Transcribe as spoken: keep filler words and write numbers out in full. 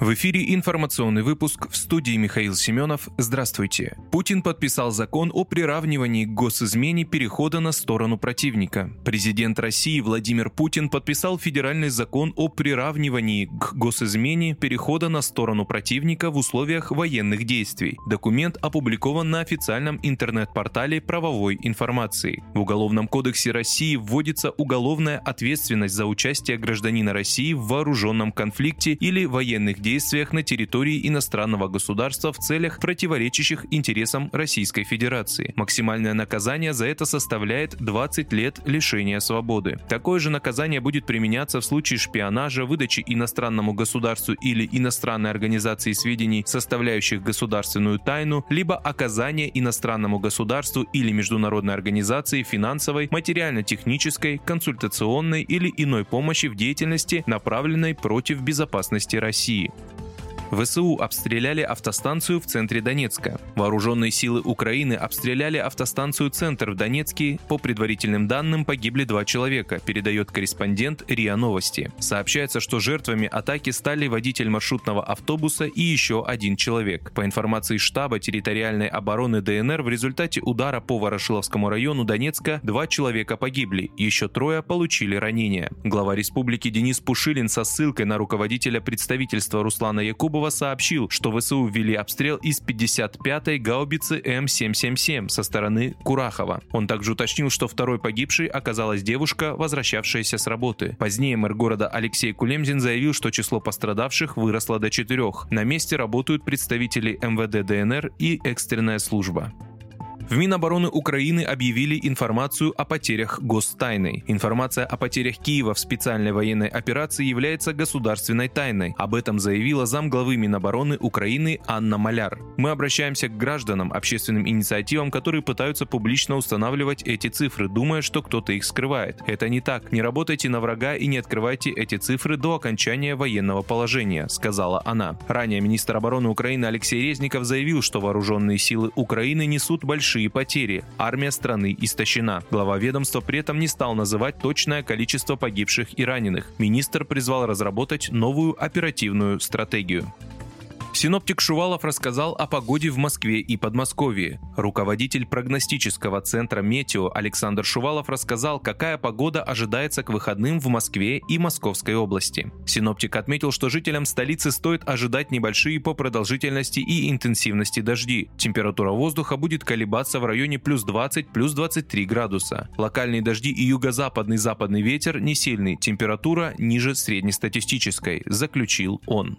В эфире информационный выпуск, в студии Михаил Семенов. Здравствуйте. Путин подписал закон о приравнивании к госизмене перехода на сторону противника. Президент России Владимир Путин подписал федеральный закон о приравнивании к госизмене перехода на сторону противника в условиях военных действий. Документ опубликован на официальном интернет-портале правовой информации. В Уголовном кодексе России вводится уголовная ответственность за участие гражданина России в вооруженном конфликте или военных действиях на территории иностранного государства в целях, противоречащих интересам Российской Федерации. Максимальное наказание за это составляет двадцать лет лишения свободы. Такое же наказание будет применяться в случае шпионажа, выдачи иностранному государству или иностранной организации сведений, составляющих государственную тайну, либо оказания иностранному государству или международной организации финансовой, материально-технической, консультационной или иной помощи в деятельности, направленной против безопасности России. ВСУ обстреляли автостанцию в центре Донецка. Вооруженные силы Украины обстреляли автостанцию «Центр» в Донецке. По предварительным данным, погибли два человека, передает корреспондент РИА Новости. Сообщается, что жертвами атаки стали водитель маршрутного автобуса и еще один человек. По информации штаба территориальной обороны ДНР, в результате удара по Ворошиловскому району Донецка два человека погибли, еще трое получили ранения. Глава республики Денис Пушилин со ссылкой на руководителя представительства Руслана Якубова сообщил, что ВСУ ввели обстрел из пятьдесят пятой гаубицы эм семьсот семьдесят семь со стороны Курахова. Он также уточнил, что второй погибшей оказалась девушка, возвращавшаяся с работы. Позднее мэр города Алексей Кулемзин заявил, что число пострадавших выросло до четырех. На месте работают представители эм вэ дэ, дэ эн эр и экстренная служба. В Минобороны Украины объявили информацию о потерях гостайной. Информация о потерях Киева в специальной военной операции является государственной тайной. Об этом заявила замглавы Минобороны Украины Анна Маляр. Мы обращаемся к гражданам, общественным инициативам, которые пытаются публично устанавливать эти цифры, думая, что кто-то их скрывает. Это не так. Не работайте на врага и не открывайте эти цифры до окончания военного положения, сказала она. Ранее министр обороны Украины Алексей Резников заявил, что вооруженные силы Украины несут большие потери. Армия страны истощена. Глава ведомства при этом не стал называть точное количество погибших и раненых. Министр призвал разработать новую оперативную стратегию. Синоптик Шувалов рассказал о погоде в Москве и Подмосковье. Руководитель прогностического центра «Метео» Александр Шувалов рассказал, какая погода ожидается к выходным в Москве и Московской области. Синоптик отметил, что жителям столицы стоит ожидать небольшие по продолжительности и интенсивности дожди. Температура воздуха будет колебаться в районе плюс двадцать, плюс двадцать три градуса. Локальные дожди и юго-западный западный ветер не сильны. Температура ниже среднестатистической, заключил он.